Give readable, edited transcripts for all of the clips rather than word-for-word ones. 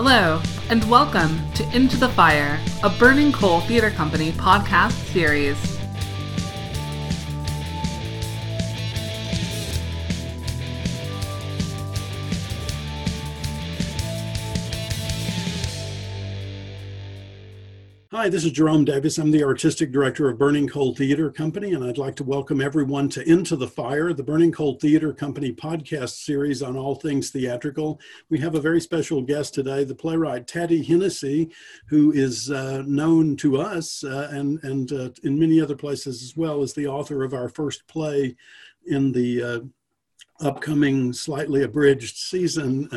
Hello, and welcome to Into the Fire, a Burning Coal Theatre Company podcast series. Hi, this is Jerome Davis. I'm the Artistic Director of Burning Coal Theatre Company, and I'd like to welcome everyone to Into the Fire, the Burning Coal Theatre Company podcast series on all things theatrical. We have a very special guest today, the playwright Taddy Hennessy, who is known to us and in many other places as well as the author of our first play in the upcoming slightly abridged season,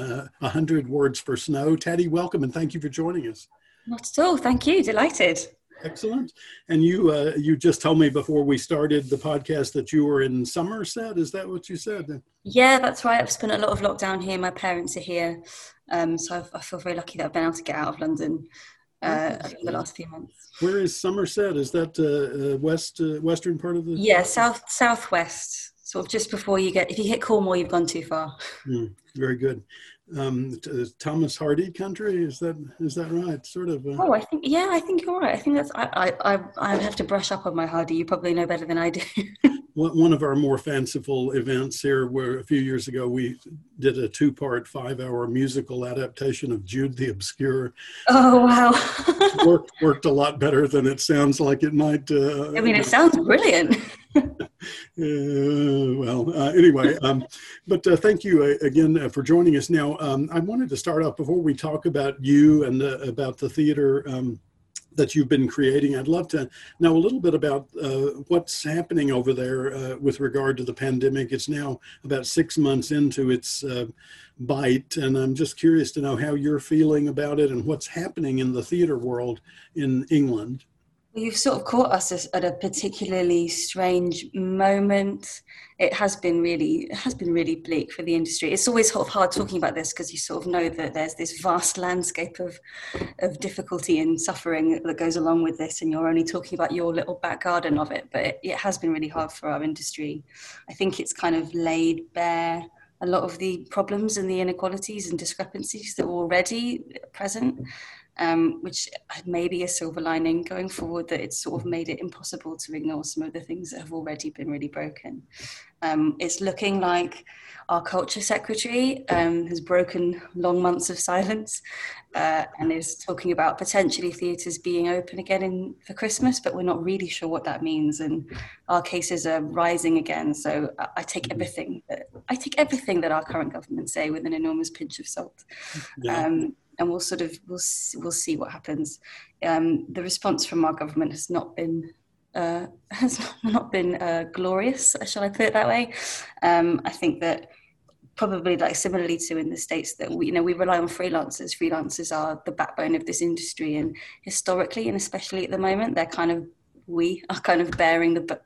A Hundred Words for Snow. Taddy, welcome, and thank you for joining us. Not at all. Thank you. Delighted. Excellent. And you just told me before we started the podcast that you were in Somerset. Is that what you said? Yeah, that's right. I've spent a lot of lockdown here. My parents are here. So I feel very lucky that I've been able to get out of London over the last few months. Where is Somerset? Is that western part of the... Yeah, southwest. Sort of just before you get, if you hit Cornwall, you've gone too far. Very good. Thomas Hardy country, is that right? Sort of. I think you're right. I think that's. I have to brush up on my Hardy. You probably know better than I do. One of our more fanciful events here, where a few years ago we did a 2-part 5-hour musical adaptation of Jude the Obscure. Oh wow! worked a lot better than it sounds like it might. It sounds brilliant. But thank you again for joining us. Now, I wanted to start off before we talk about you and about the theater that you've been creating. I'd love to know a little bit about what's happening over there with regard to the pandemic. It's now about 6 months into its bite, and I'm just curious to know how you're feeling about it and what's happening in the theater world in England. You've sort of caught us at a particularly strange moment. It has been really bleak for the industry. It's always sort of hard talking about this because you sort of know that there's this vast landscape of difficulty and suffering that goes along with this, and you're only talking about your little back garden of it. But it has been really hard for our industry. I think it's kind of laid bare a lot of the problems and the inequalities and discrepancies that were already present. Which may be a silver lining going forward, that it's sort of made it impossible to ignore some of the things that have already been really broken. It's looking like our culture secretary has broken long months of silence and is talking about potentially theatres being open again for Christmas, but we're not really sure what that means, and our cases are rising again. So I take everything that our current government say with an enormous pinch of salt. Yeah. And we'll see what happens. The response from our government has not been glorious, shall I put it that way? I think that probably, like similarly to in the States, that we rely on freelancers. Freelancers are the backbone of this industry, and historically, and especially at the moment, we are kind of bearing the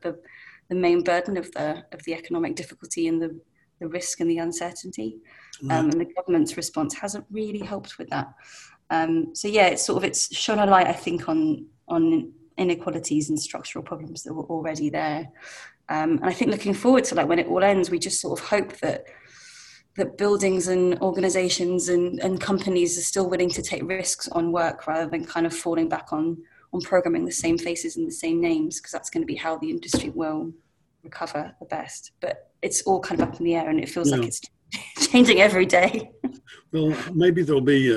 main burden of the economic difficulty and the risk and the uncertainty. And the government's response hasn't really helped with that. It's shone a light, I think, on inequalities and structural problems that were already there. And I think looking forward to when it all ends, we just sort of hope that buildings and organisations and companies are still willing to take risks on work rather than kind of falling back on programming the same faces and the same names, because that's going to be how the industry will recover the best. But it's all kind of up in the air, and it feels like it's changing every day. Well, maybe there'll be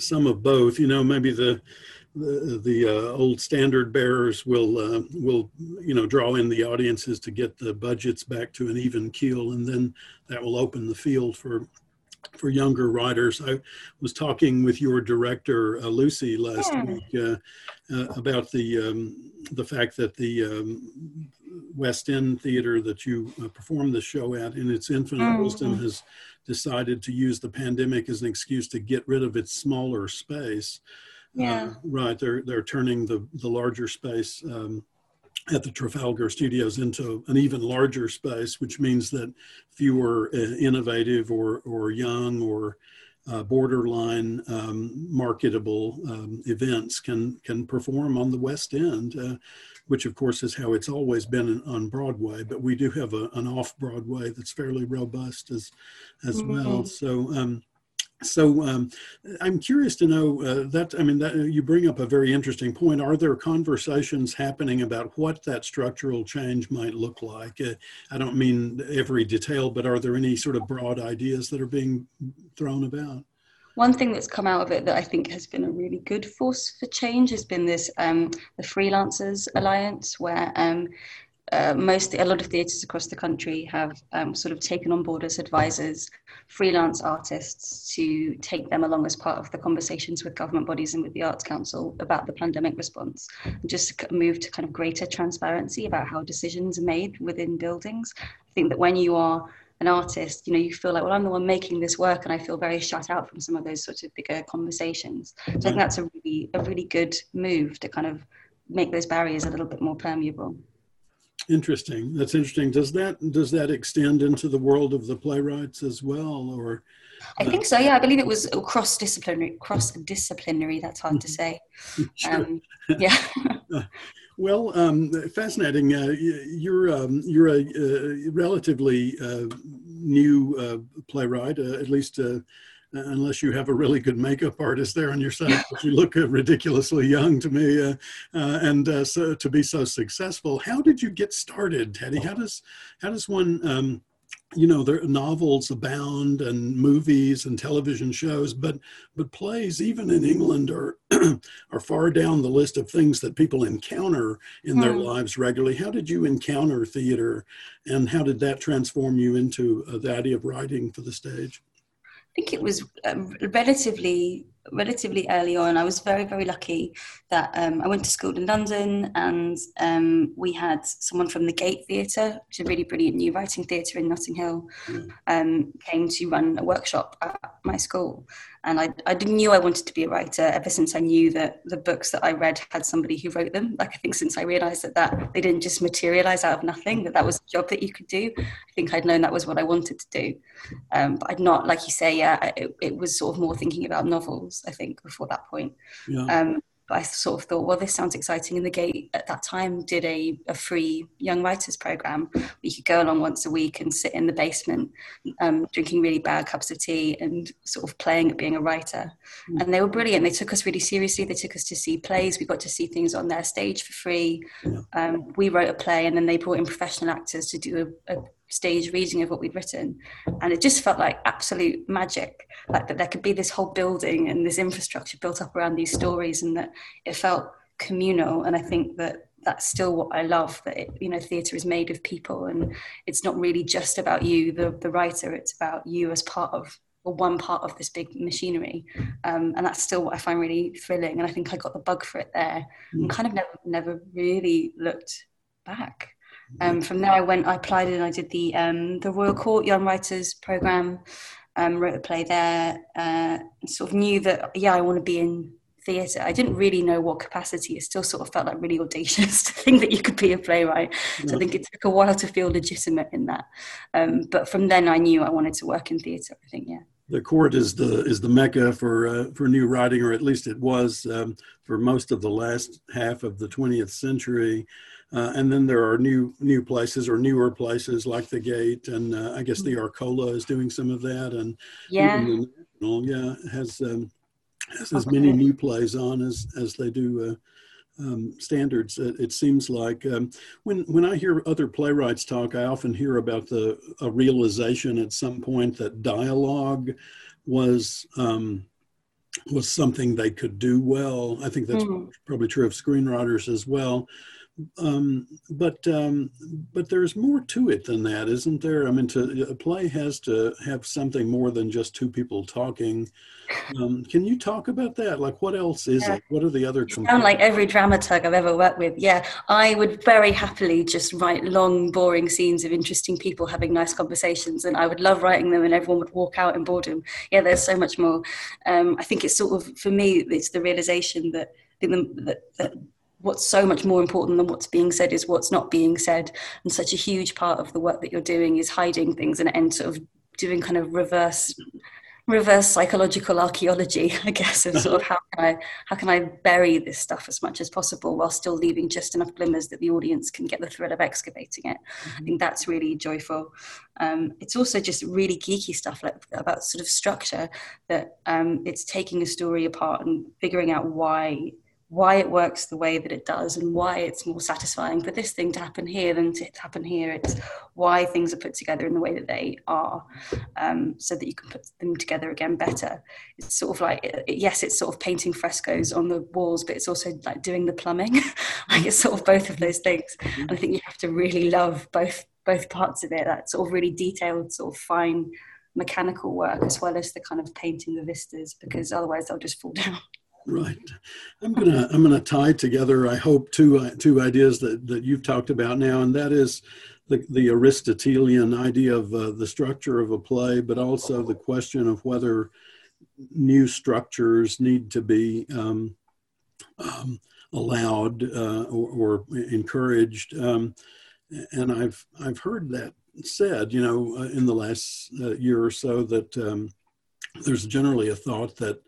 some of both. Maybe the old standard bearers will draw in the audiences to get the budgets back to an even keel, and then that will open the field for younger writers. I was talking with your director, Lucy, last week about the fact that the West End theater that you performed the show at, in its infinite wisdom, has decided to use the pandemic as an excuse to get rid of its smaller space. Right. They're turning the larger space at the Trafalgar Studios into an even larger space, which means that fewer innovative or young or borderline marketable events can perform on the West End, which of course is how it's always been on Broadway. But we do have an off-Broadway that's fairly robust as well. So So I'm curious to know that, I mean, you bring up a very interesting point. Are there conversations happening about what that structural change might look like? I don't mean every detail, but are there any sort of broad ideas that are being thrown about? One thing that's come out of it that I think has been a really good force for change has been this, the Freelancers Alliance, where a lot of theatres across the country have sort of taken on board as advisors freelance artists to take them along as part of the conversations with government bodies and with the Arts Council about the pandemic response, and just move to kind of greater transparency about how decisions are made within buildings. I think that when you are an artist, you know, you feel like, well, I'm the one making this work, and I feel very shut out from some of those sorts of bigger conversations. So I think that's a really good move to kind of make those barriers a little bit more permeable. Interesting. That's interesting. Does that extend into the world of the playwrights as well, or? I think so. Yeah, I believe it was cross-disciplinary. That's hard to say. Sure. Yeah. Well, fascinating. You're a relatively new playwright, at least. Unless you have a really good makeup artist there on your side, but you look ridiculously young to me, so to be so successful. How did you get started, Taddy? How does one, you know, there are novels abound and movies and television shows, but plays, even in England, are far down the list of things that people encounter in their lives regularly. How did you encounter theater, and how did that transform you into the idea of writing for the stage? I think it was relatively early on. I was very, very lucky that I went to school in London, and we had someone from the Gate Theatre, which is a really brilliant new writing theatre in Notting Hill, came to run a workshop at my school. And I knew I wanted to be a writer ever since I knew that the books that I read had somebody who wrote them. Like, I think since I realised that they didn't just materialise out of nothing, that was a job that you could do, I think I'd known that was what I wanted to do. But I'd not, like you say, it was sort of more thinking about novels, I think, before that point. Yeah. But I sort of thought, well, this sounds exciting. And the Gate at that time did a free young writers program. You could go along once a week and sit in the basement, drinking really bad cups of tea and sort of playing at being a writer. Mm. And they were brilliant. They took us really seriously. They took us to see plays. We got to see things on their stage for free. Yeah. We wrote a play, and then they brought in professional actors to do a stage reading of what we'd written, and it just felt like absolute magic, like that there could be this whole building and this infrastructure built up around these stories, and that it felt communal. And I think that that's still what I love, that you know, theatre is made of people, and it's not really just about you, the writer, it's about you as part of, or one part of, this big machinery, and that's still what I find really thrilling. And I think I got the bug for it there, and kind of never really looked back. From there, I applied and I did the Royal Court Young Writers Programme, wrote a play there, and sort of knew that, yeah, I want to be in theatre. I didn't really know what capacity. It still sort of felt like really audacious to think that you could be a playwright. Yeah. So I think it took a while to feel legitimate in that. But from then I knew I wanted to work in theatre, I think, yeah. The court is the mecca for new writing, or at least it was for most of the last half of the 20th century. And then there are new places, or newer places, like the Gate, and I guess the Arcola is doing some of that, and even the National, has as many new plays on as they do. Standards, it seems like. When I hear other playwrights talk, I often hear about a realization at some point that dialogue was something they could do well. I think that's probably true of screenwriters as well. But there's more to it than that, isn't there? I mean, a play has to have something more than just two people talking. Can you talk about that? Like, what else is it? What are the other components? Sound like every dramaturg I've ever worked with. Yeah, I would very happily just write long, boring scenes of interesting people having nice conversations, and I would love writing them, and everyone would walk out in boredom. Yeah, there's so much more. I think it's sort of, for me, it's the realization that what's so much more important than what's being said is what's not being said. And such a huge part of the work that you're doing is hiding things and sort of doing kind of reverse reverse psychological archaeology, I guess, of sort of how can I bury this stuff as much as possible while still leaving just enough glimmers that the audience can get the thrill of excavating it. Mm-hmm. I think that's really joyful. It's also just really geeky stuff about sort of structure, that it's taking a story apart and figuring out why it works the way that it does, and why it's more satisfying for this thing to happen here than to happen here. It's why things are put together in the way that they are, so that you can put them together again better. It's sort of like, yes, it's sort of painting frescoes on the walls, but it's also like doing the plumbing. Like, it's sort of both of those things. And I think you have to really love both parts of it, that sort of really detailed, sort of fine mechanical work, as well as the kind of painting the vistas, because otherwise they'll just fall down. Right. I'm gonna tie together, I hope, two ideas that you've talked about now, and that is the Aristotelian idea of the structure of a play, but also the question of whether new structures need to be allowed or encouraged. And I've heard that said, you know, in the last year or so, that there's generally a thought that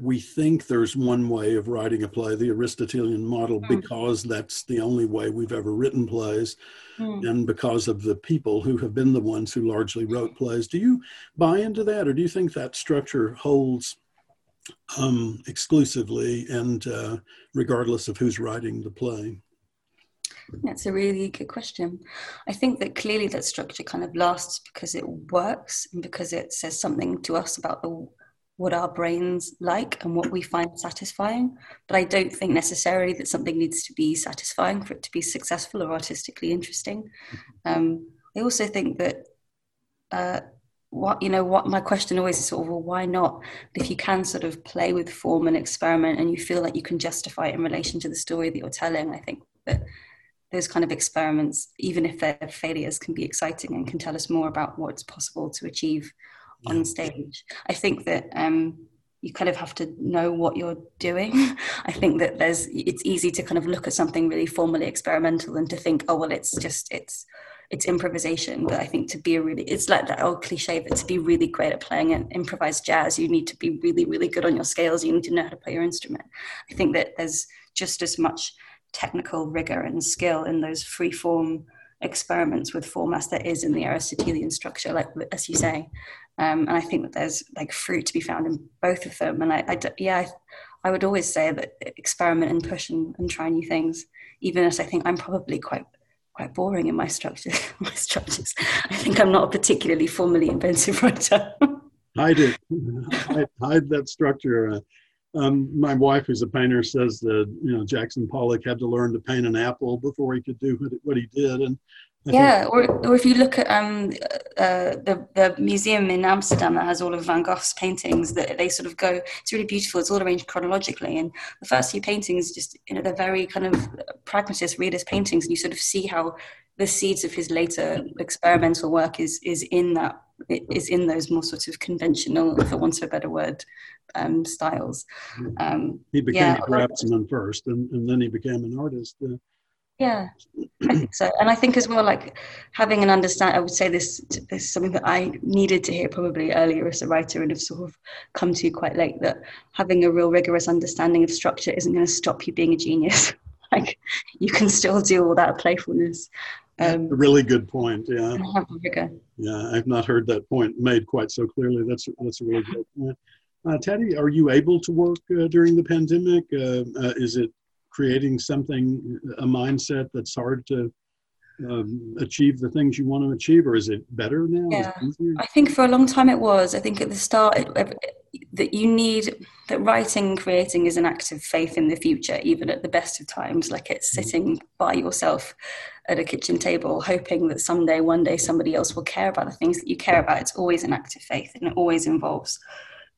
we think there's one way of writing a play, the Aristotelian model, because that's the only way we've ever written plays, and because of the people who have been the ones who largely wrote plays. Do you buy into that, or do you think that structure holds exclusively and regardless of who's writing the play? That's a really good question. I think that clearly that structure kind of lasts because it works, and because it says something to us about what our brains like and what we find satisfying. But I don't think necessarily that something needs to be satisfying for it to be successful or artistically interesting. I also think that, my question always is sort of, well, why not? But if you can sort of play with form and experiment, and you feel like you can justify it in relation to the story that you're telling, I think that those kind of experiments, even if they're failures, can be exciting and can tell us more about what's possible to achieve on stage. I think that you kind of have to know what you're doing. I think that it's easy to kind of look at something really formally experimental and to think, oh, well, it's improvisation. But I think it's like that old cliche that to be really great at playing an improvised jazz, you need to be really, really good on your scales. You need to know how to play your instrument. I think that there's just as much technical rigor and skill in those free form experiments with form as there is in the Aristotelian structure, like as you say. And I think that there's like fruit to be found in both of them. And I would always say that experiment and push and try new things, even as I think I'm probably quite boring in my structures. I think I'm not a particularly formally inventive writer. Hide that structure. My wife, who's a painter, says that, you know, Jackson Pollock had to learn to paint an apple before he could do what he did. And or if you look at the museum in Amsterdam that has all of Van Gogh's paintings, that they sort of go, it's really beautiful, it's all arranged chronologically, and the first few paintings, just, you know, they're very kind of pragmatist realist paintings, and you sort of see how the seeds of his later experimental work is in those more sort of conventional, for want of a better word, styles. He became a craftsman first, and then he became an artist. Yeah, I think so. And I think as well, like having an understanding, I would say this is something that I needed to hear probably earlier as a writer and have sort of come to quite late, that having a real rigorous understanding of structure isn't going to stop you being a genius. Like, you can still do all that playfulness. A really good point, yeah. Yeah, I've not heard that point made quite so clearly. That's a really good point. Taddy, are you able to work during the pandemic? Is it creating a mindset that's hard to achieve the things you want to achieve, or is it better now? Yeah, I think for a long time it was. I think at the start that you need, that writing and creating is an act of faith in the future, even at the best of times. Like, it's sitting by yourself at a kitchen table, hoping that someday, one day, somebody else will care about the things that you care about. It's always an act of faith, and it always involves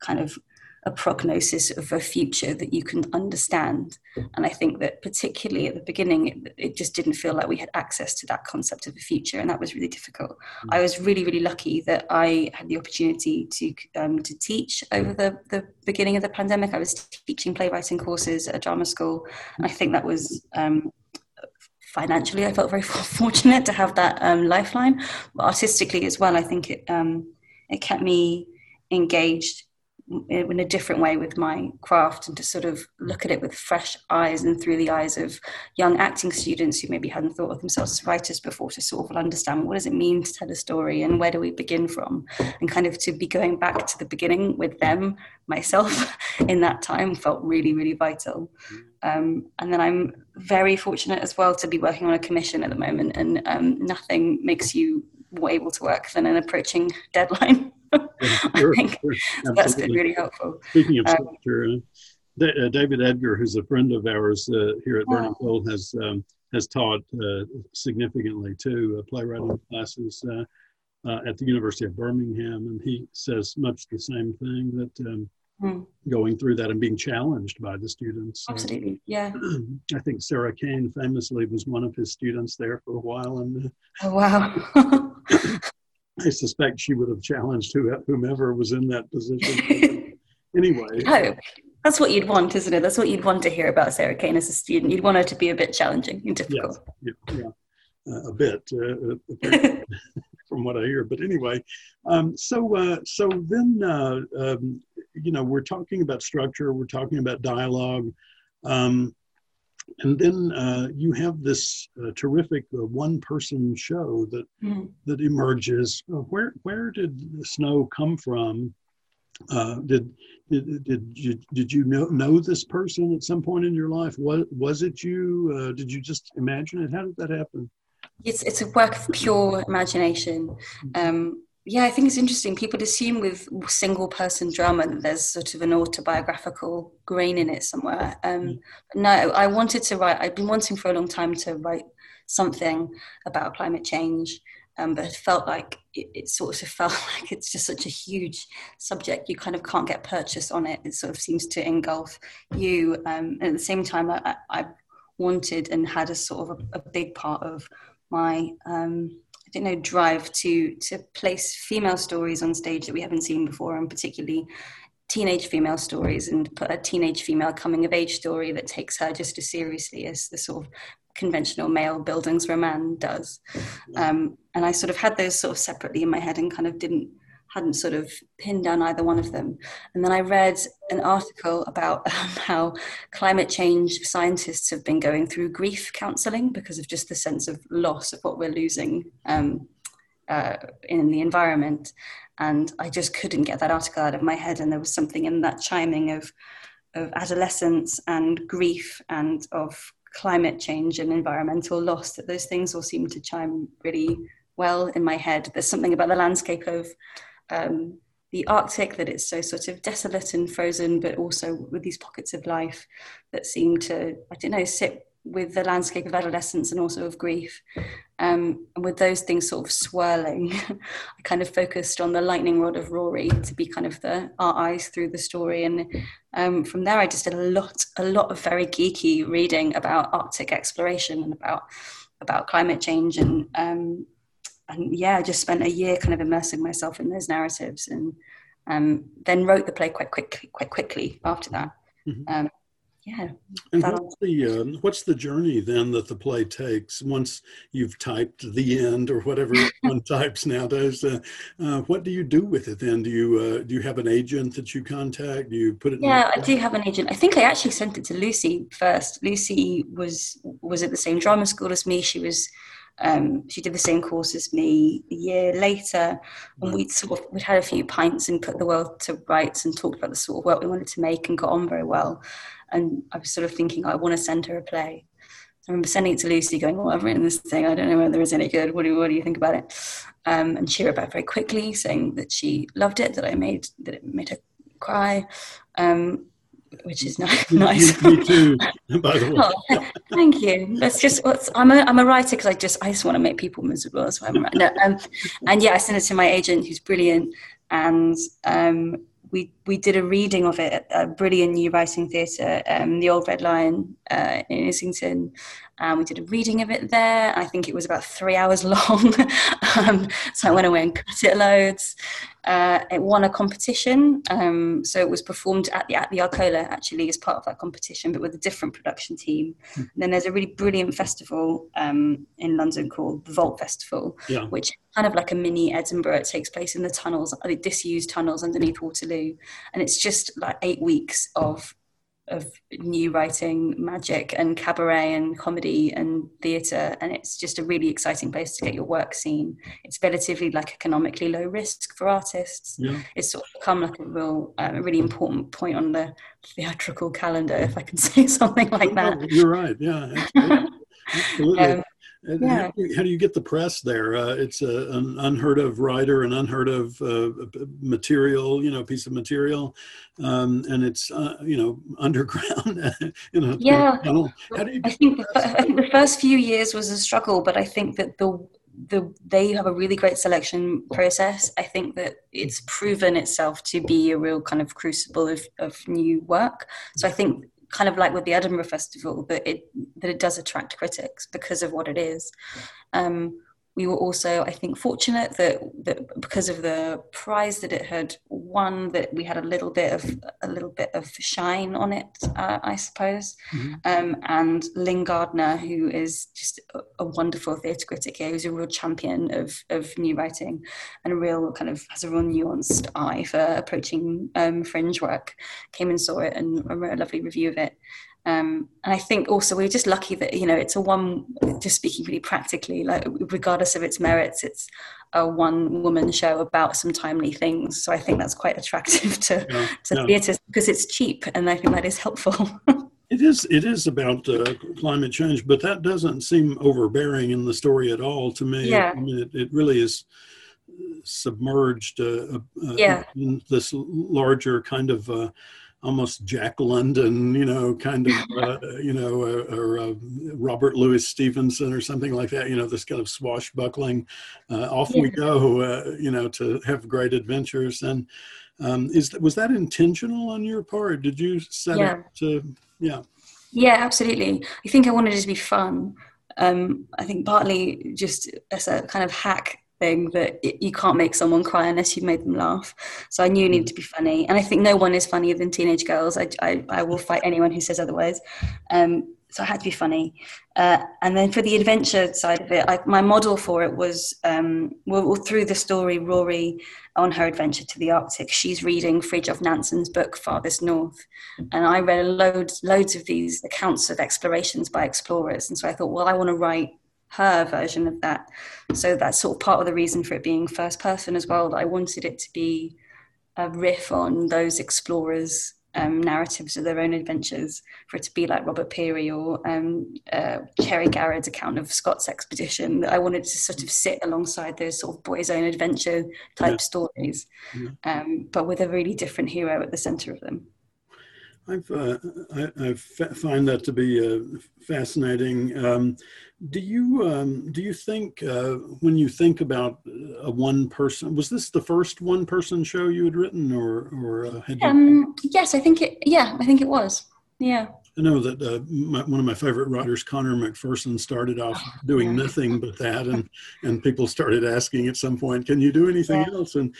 kind of a prognosis of a future that you can understand. And I think that particularly at the beginning, it just didn't feel like we had access to that concept of a future, and that was really difficult. I was really, really lucky that I had the opportunity to teach over the beginning of the pandemic. I was teaching playwriting courses at a drama school, and I think that was financially, I felt very fortunate to have that lifeline. But artistically as well, I think it it kept me engaged in a different way with my craft, and to sort of look at it with fresh eyes and through the eyes of young acting students who maybe hadn't thought of themselves as writers before, to sort of understand what does it mean to tell a story and where do we begin from, and kind of to be going back to the beginning with them, myself, in that time felt really, really vital. And then I'm very fortunate as well to be working on a commission at the moment, and nothing makes you more able to work than an approaching deadline. Sure, I think sure. So that's been really helpful. Speaking of sculpture, David Edgar, who's a friend of ours here at Burning Coal, has taught significantly too, playwriting classes at the University of Birmingham, and he says much the same thing, that going through that and being challenged by the students. Absolutely, yeah. I think Sarah Kane famously was one of his students there for a while, and oh wow. I suspect she would have challenged whomever was in that position. Anyway. No, that's what you'd want, isn't it? That's what you'd want to hear about Sarah Kane as a student. You'd want her to be a bit challenging and difficult. Yeah. A bit, from what I hear. But anyway, so then, you know, we're talking about structure, we're talking about dialogue, and then you have this terrific one-person show that that emerges. Where did Snow come from? Did you know this person at some point in your life? Was it you? Did you just imagine it? How did that happen? It's a work of pure imagination. Yeah, I think it's interesting. People would assume with single-person drama that there's sort of an autobiographical grain in it somewhere. But no, I wanted to write. I've been wanting for a long time to write something about climate change, but it felt like it sort of felt like it's just such a huge subject. You kind of can't get purchase on it. It sort of seems to engulf you. And at the same time, I wanted and had a sort of a big part of my... drive to place female stories on stage that we haven't seen before, and particularly teenage female stories, and put a teenage female coming of age story that takes her just as seriously as the sort of conventional male Bildungs roman does. And I sort of had those sort of separately in my head, and kind of hadn't sort of pinned down either one of them. And then I read an article about how climate change scientists have been going through grief counselling because of just the sense of loss of what we're losing in the environment. And I just couldn't get that article out of my head. And there was something in that chiming of adolescence and grief and of climate change and environmental loss, that those things all seemed to chime really well in my head. There's something about the landscape of the Arctic, that it's so sort of desolate and frozen, but also with these pockets of life that seem to, sit with the landscape of adolescence and also of grief. And with those things sort of swirling, I kind of focused on the lightning rod of Rory to be kind of our eyes through the story. And from there, I just did a lot of very geeky reading about Arctic exploration and about climate change, and yeah, I just spent a year kind of immersing myself in those narratives, and then wrote the play quite quickly after that. Yeah. And what's the journey then that the play takes once you've typed the end, or whatever one types nowadays? What do you do with it then? Do you have an agent that you contact? Do you put it? Yeah, I do have an agent. I think I actually sent it to Lucy first. Lucy was at the same drama school as me. She was. She did the same course as me a year later, and we'd had a few pints and put the world to rights and talked about the sort of work we wanted to make, and got on very well. And I was sort of thinking, I want to send her a play. I remember sending it to Lucy going, well, I've written this thing, I don't know whether it's any good, what do you think about it? And she wrote back very quickly saying that she loved it, that it made her cry, which is nice. Me too, by the way. Oh, thank you. That's just I'm a writer because I just want to make people miserable. That's why I'm a writer. And yeah, I sent it to my agent, who's brilliant, and we did a reading of it at a brilliant new writing theatre, the Old Red Lion in Islington, and we did a reading of it there. I think it was about 3 hours long. So I went away and cut it loads. It won a competition. So it was performed at the Arcola, actually, as part of that competition, but with a different production team. And then there's a really brilliant festival in London called the Vault Festival, which is kind of like a mini Edinburgh. It takes place in the tunnels, the disused tunnels underneath Waterloo. And it's just like 8 weeks of new writing, magic and cabaret and comedy and theatre, and it's just a really exciting place to get your work seen. It's relatively like economically low risk for artists. It's sort of become like a really important point on the theatrical calendar, if I can say something like that. You're right, absolutely. How do you get the press there? It's an unheard of writer, an unheard of material, piece of material, and it's underground. How do you I think the first few years was a struggle, but I think that they have a really great selection process. I think that it's proven itself to be a real kind of crucible of new work. So I think, kind of like with the Edinburgh Festival, that it does attract critics because of what it is. We were also, I think, fortunate that because of the prize that it had won, that we had a little bit of shine on it, I suppose. And Lynn Gardner, who is just a wonderful theatre critic here, who's a real champion of new writing and has a real nuanced eye for approaching fringe work, came and saw it and wrote a lovely review of it. And I think also we were just lucky that, it's just speaking really practically, like regardless of its merits, it's a one woman show about some timely things. So I think that's quite attractive to theatres because it's cheap, and I think that is helpful. It is about climate change, but that doesn't seem overbearing in the story at all to me. Yeah. I mean, it really is submerged in this larger kind of almost Jack London, or Robert Louis Stevenson or something like that, this kind of swashbuckling, off we go, to have great adventures. And was that intentional on your part? Did you set up to, Yeah, absolutely. I think I wanted it to be fun. I think partly just as a kind of hack thing that you can't make someone cry unless you've made them laugh. So I knew it needed to be funny, and I think no one is funnier than teenage girls. I will fight anyone who says otherwise. So I had to be funny, and then for the adventure side of it, my model for it was through the story, Rory on her adventure to the Arctic. She's reading Fridtjof Nansen's book Farthest North, and I read loads of these accounts of explorations by explorers, and so I thought, well, I want to write her version of that. So that's sort of part of the reason for it being first person as well. I wanted it to be a riff on those explorers' narratives of their own adventures, for it to be like Robert Peary or Cherry Garrett's account of Scott's expedition. That I wanted to sort of sit alongside those sort of boys' own adventure type stories, but with a really different hero at the centre of them. I find that to be fascinating. Do you think when you think about a one person, was this the first one person show you had written, or had you? Yes, I think it was. Yeah. I know that one of my favorite writers, Connor McPherson, started off doing nothing but that, and people started asking at some point, "Can you do anything else?" And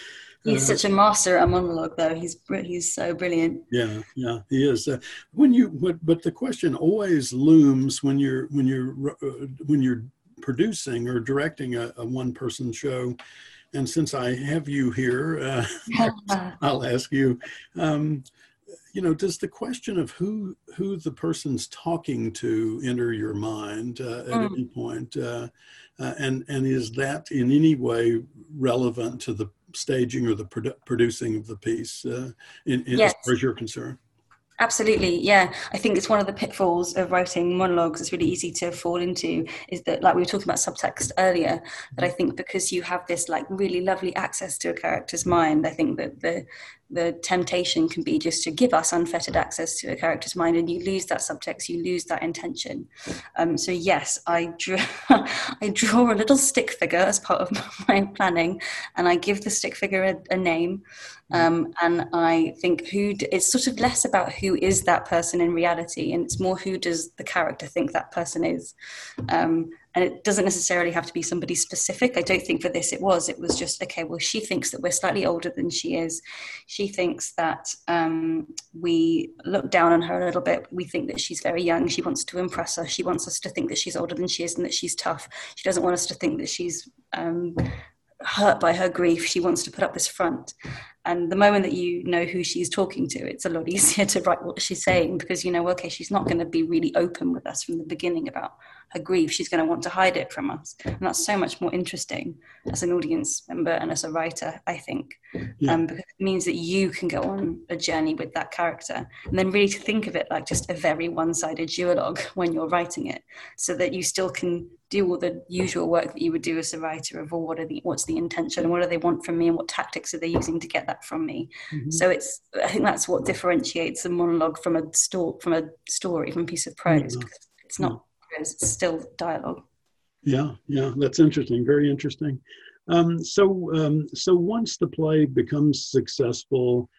he's such a master at monologue, though. He's so brilliant. Yeah, he is. But the question always looms when you're producing or directing a one person show. And since I have you here, I'll ask you. Does the question of who the person's talking to enter your mind at any point? And is that in any way relevant to the staging or the producing of the piece as far as you're concerned? Absolutely, yeah. I think it's one of the pitfalls of writing monologues. It's really easy to fall into, is that, like we were talking about subtext earlier, that I think because you have this like really lovely access to a character's mind, I think that the temptation can be just to give us unfettered access to a character's mind, and you lose that subtext, you lose that intention. So yes, I draw a little stick figure as part of my planning, and I give the stick figure a name. And I think it's sort of less about who is that person in reality, and it's more who does the character think that person is. And it doesn't necessarily have to be somebody specific. I don't think for this it was just, okay, well, she thinks that we're slightly older than she is. She thinks that we look down on her a little bit. We think that she's very young. She wants to impress us. She wants us to think that she's older than she is and that she's tough. She doesn't want us to think that she's hurt by her grief. She wants to put up this front. And the moment that you know who she's talking to, it's a lot easier to write what she's saying, because you know, okay, she's not going to be really open with us from the beginning about her grief. She's going to want to hide it from us. And that's so much more interesting as an audience member and as a writer, I think, because it means that you can go on a journey with that character, and then really to think of it like just a very one-sided duologue when you're writing it, so that you still can do all the usual work that you would do as a writer of, well, what's the intention and what do they want from me and what tactics are they using to get that from me. Mm-hmm. So I think that's what differentiates a monologue from a story, from a piece of prose. Yeah. It's not prose; it's still dialogue. Yeah, that's interesting. Very interesting. So once the play becomes successful,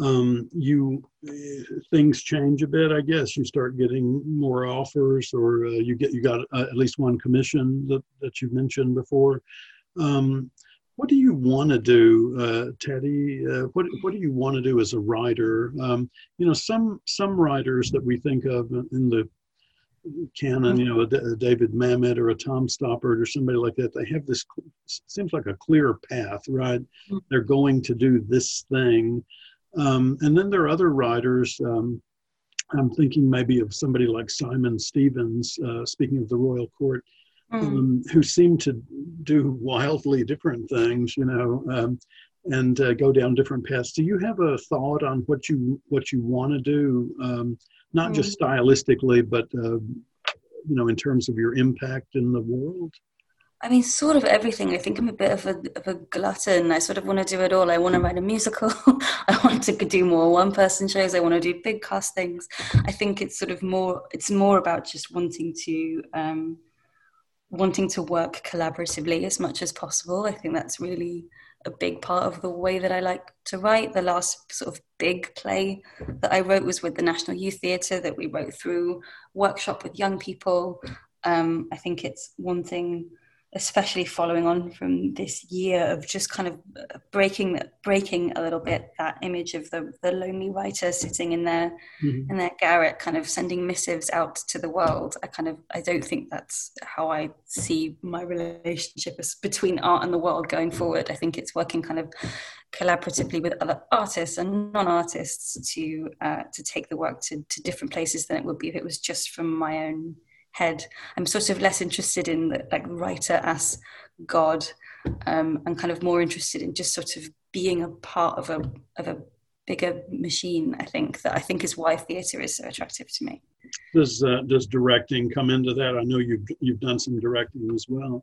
things change a bit, I guess. You start getting more offers, or you got at least one commission that you mentioned before. What do you want to do, Taddy? What do you want to do as a writer? Some writers that we think of in the canon, a David Mamet or a Tom Stoppard or somebody like that, they have this, seems like a clear path, right? Mm-hmm. They're going to do this thing. And then there are other writers. I'm thinking maybe of somebody like Simon Stevens, speaking of the Royal Court, who seem to do wildly different things, and go down different paths. Do you have a thought on what you want to do, not just stylistically, but in terms of your impact in the world? I mean, sort of everything. I think I'm a bit of a glutton. I sort of want to do it all. I want to write a musical. I want to do more one-person shows. I want to do big cast things. I think it's sort of more about just wanting to work collaboratively as much as possible. I think that's really a big part of the way that I like to write. The last sort of big play that I wrote was with the National Youth Theatre, that we wrote through workshop with young people. I think it's one thing, especially following on from this year, of just kind of breaking a little bit that image of the lonely writer sitting in their in their garret, kind of sending missives out to the world. I don't think that's how I see my relationship between art and the world going forward. I think it's working kind of collaboratively with other artists and non-artists to take the work to different places than it would be if it was just from my own head. I'm sort of less interested in the, like, writer as God, and kind of more interested in just sort of being a part of a bigger machine. I think is why theatre is so attractive to me. Does directing come into that? I know you've done some directing as well.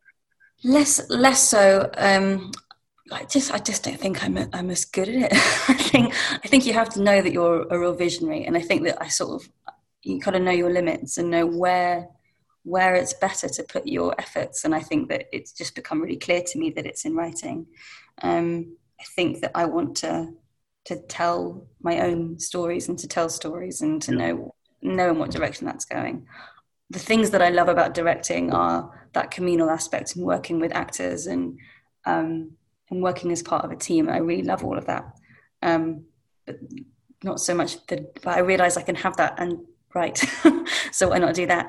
Less so. I just don't think I'm as good at it. I think you have to know that you're a real visionary, and I think that you kind of know your limits and know where it's better to put your efforts. And I think that it's just become really clear to me that it's in writing. I think that I want to tell my own stories and to tell stories and to know in what direction that's going. The things that I love about directing are that communal aspect and working with actors and working as part of a team. I really love all of that. But not so much but I realize I can have that and write. So why not do that?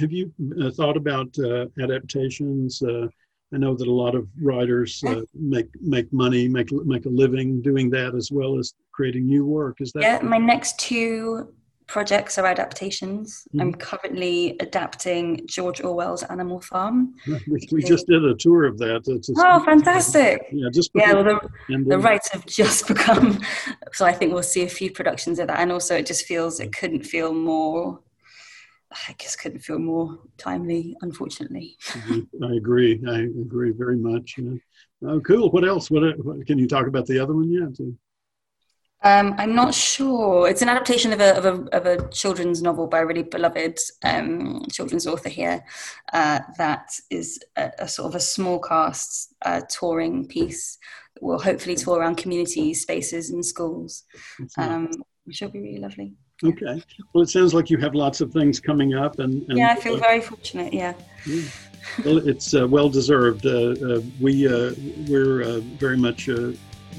Have you thought about adaptations? I know that a lot of writers make money, make a living doing that as well as creating new work. Is that? Yeah, my next two projects are adaptations. Mm-hmm. I'm currently adapting George Orwell's Animal Farm. We just did a tour of that. Fantastic. Yeah, the rights have just become, so I think we'll see a few productions of that. And also it just feels, couldn't feel more timely, unfortunately. I agree very much. Cool. What else? What can you talk about the other one? Yeah. I'm not sure. It's an adaptation of a children's novel by a really beloved children's author here. That is a sort of a small cast touring piece that will hopefully tour around community spaces and schools, which will be really lovely. Okay. Well, it sounds like you have lots of things coming up. And yeah, I feel very fortunate. Yeah. Well, it's well-deserved. We're very much... a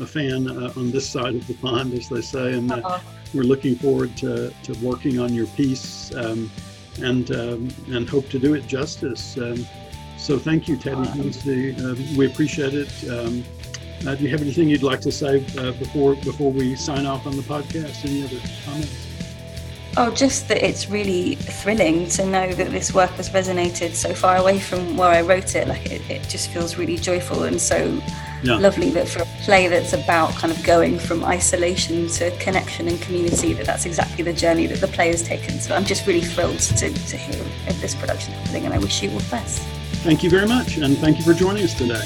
fan on this side of the pond, as they say, and we're looking forward to working on your piece and hope to do it justice. So thank you, Taddy Hennessy. We appreciate it. Do you have anything you'd like to say before we sign off on the podcast? Any other comments? Oh, just that it's really thrilling to know that this work has resonated so far away from where I wrote it. Like it just feels really joyful and so lovely that for a play that's about kind of going from isolation to connection and community, that's exactly the journey that the play has taken. So I'm just really thrilled to hear of this production happening, and I wish you all the best. Thank you very much, and thank you for joining us today.